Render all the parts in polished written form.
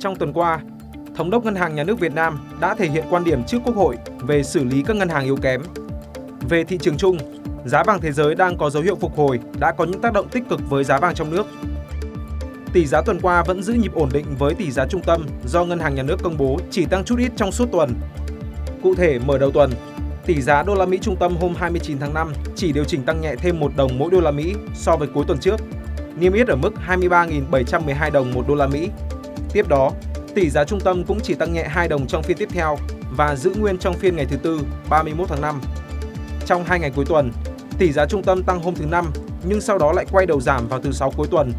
Trong tuần qua, Thống đốc Ngân hàng Nhà nước Việt Nam đã thể hiện quan điểm trước Quốc hội về xử lý các ngân hàng yếu kém. Về thị trường chung, giá vàng thế giới đang có dấu hiệu phục hồi đã có những tác động tích cực với giá vàng trong nước. Tỷ giá tuần qua vẫn giữ nhịp ổn định với tỷ giá trung tâm do Ngân hàng Nhà nước công bố chỉ tăng chút ít trong suốt tuần. Cụ thể, mở đầu tuần, tỷ giá đô la Mỹ trung tâm hôm 29 tháng 5 chỉ điều chỉnh tăng nhẹ thêm 1 đồng mỗi đô la Mỹ so với cuối tuần trước, niêm yết ở mức 23.712 đồng một đô la Mỹ. Tiếp đó, tỷ giá trung tâm cũng chỉ tăng nhẹ 2 đồng trong phiên tiếp theo và giữ nguyên trong phiên ngày thứ Tư, 31 tháng 5. Trong 2 ngày cuối tuần, tỷ giá trung tâm tăng hôm thứ Năm nhưng sau đó lại quay đầu giảm vào thứ Sáu cuối tuần,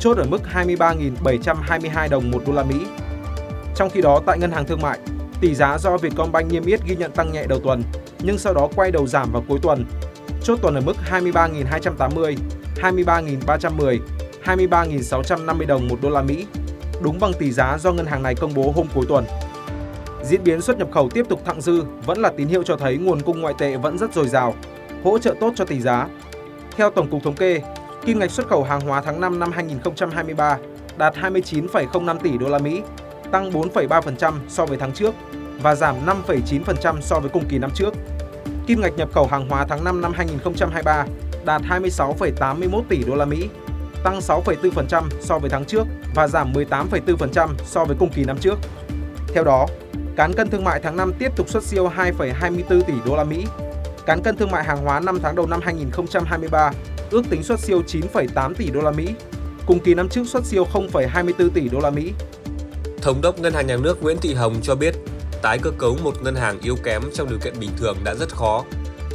chốt ở mức 23.722 đồng một đô la Mỹ. Trong khi đó, tại Ngân hàng Thương mại, tỷ giá do Vietcombank niêm yết ghi nhận tăng nhẹ đầu tuần nhưng sau đó quay đầu giảm vào cuối tuần, chốt tuần ở mức 23.280, 23.310, 23.650 đồng một đô la Mỹ, đúng bằng tỷ giá do ngân hàng này công bố hôm cuối tuần. Diễn biến xuất nhập khẩu tiếp tục thặng dư vẫn là tín hiệu cho thấy nguồn cung ngoại tệ vẫn rất dồi dào, hỗ trợ tốt cho tỷ giá. Theo Tổng cục thống kê, kim ngạch xuất khẩu hàng hóa tháng 5 năm 2023 đạt 29,05 tỷ đô la Mỹ, tăng 4,3% so với tháng trước và giảm 5,9% so với cùng kỳ năm trước. Kim ngạch nhập khẩu hàng hóa tháng 5 năm 2023 đạt 26,81 tỷ đô la Mỹ, tăng 6,4% so với tháng trước và giảm 18,4% so với cùng kỳ năm trước. Theo đó, cán cân thương mại tháng 5 tiếp tục xuất siêu 2,24 tỷ đô la Mỹ. Cán cân thương mại hàng hóa 5 tháng đầu năm 2023 ước tính xuất siêu 9,8 tỷ đô la Mỹ, cùng kỳ năm trước xuất siêu 0,24 tỷ đô la Mỹ. Thống đốc Ngân hàng Nhà nước Nguyễn Thị Hồng cho biết, tái cơ cấu một ngân hàng yếu kém trong điều kiện bình thường đã rất khó.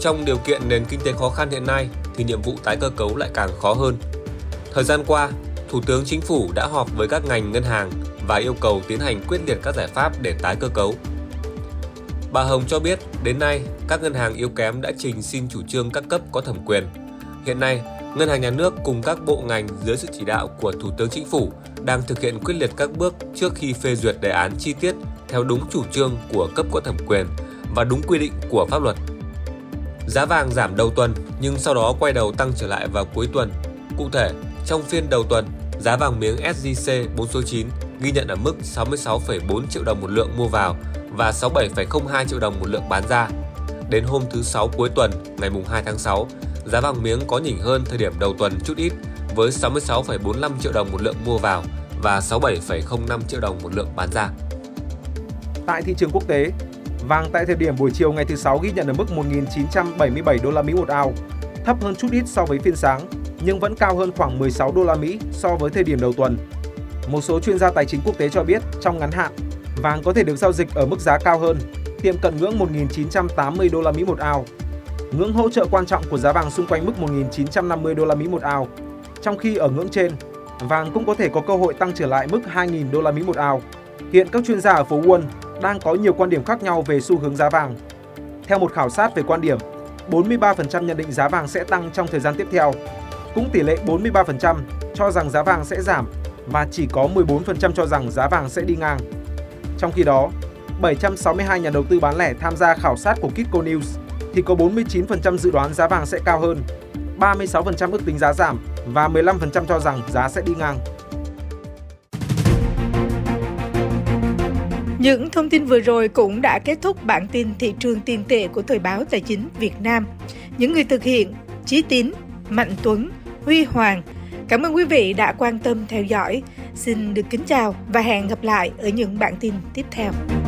Trong điều kiện nền kinh tế khó khăn hiện nay thì nhiệm vụ tái cơ cấu lại càng khó hơn. Thời gian qua, Thủ tướng Chính phủ đã họp với các ngành ngân hàng và yêu cầu tiến hành quyết liệt các giải pháp để tái cơ cấu. Bà Hồng cho biết, đến nay, các ngân hàng yếu kém đã trình xin chủ trương các cấp có thẩm quyền. Hiện nay, Ngân hàng Nhà nước cùng các bộ ngành dưới sự chỉ đạo của Thủ tướng Chính phủ đang thực hiện quyết liệt các bước trước khi phê duyệt đề án chi tiết theo đúng chủ trương của cấp có thẩm quyền và đúng quy định của pháp luật. Giá vàng giảm đầu tuần nhưng sau đó quay đầu tăng trở lại vào cuối tuần. Cụ thể, trong phiên đầu tuần, giá vàng miếng SJC 4 số 9 ghi nhận ở mức 66,4 triệu đồng một lượng mua vào và 67,02 triệu đồng một lượng bán ra. Đến hôm thứ Sáu cuối tuần, ngày 2 tháng 6, giá vàng miếng có nhỉnh hơn thời điểm đầu tuần chút ít với 66,45 triệu đồng một lượng mua vào và 67,05 triệu đồng một lượng bán ra. Tại thị trường quốc tế, vàng tại thời điểm buổi chiều ngày thứ Sáu ghi nhận ở mức 1.977 đô la Mỹ một ounce, thấp hơn chút ít so với phiên sáng, nhưng vẫn cao hơn khoảng 16 đô la Mỹ so với thời điểm đầu tuần. Một số chuyên gia tài chính quốc tế cho biết trong ngắn hạn, vàng có thể được giao dịch ở mức giá cao hơn, tiệm cận ngưỡng 1.980 đô la Mỹ một ounce. Ngưỡng hỗ trợ quan trọng của giá vàng xung quanh mức 1.950 đô la Mỹ một ounce. Trong khi ở ngưỡng trên, vàng cũng có thể có cơ hội tăng trở lại mức 2.000 đô la Mỹ một ounce. Hiện các chuyên gia ở phố Wall đang có nhiều quan điểm khác nhau về xu hướng giá vàng. Theo một khảo sát về quan điểm, 43% nhận định giá vàng sẽ tăng trong thời gian tiếp theo. Cũng tỷ lệ 43% cho rằng giá vàng sẽ giảm và chỉ có 14% cho rằng giá vàng sẽ đi ngang. Trong khi đó, 762 nhà đầu tư bán lẻ tham gia khảo sát của Kitco News thì có 49% dự đoán giá vàng sẽ cao hơn, 36% ước tính giá giảm và 15% cho rằng giá sẽ đi ngang. Những thông tin vừa rồi cũng đã kết thúc bản tin thị trường tiền tệ của Thời báo Tài chính Việt Nam. Những người thực hiện: Chí Tín, Mạnh Tuấn, Huy Hoàng. Cảm ơn quý vị đã quan tâm theo dõi. Xin được kính chào và hẹn gặp lại ở những bản tin tiếp theo.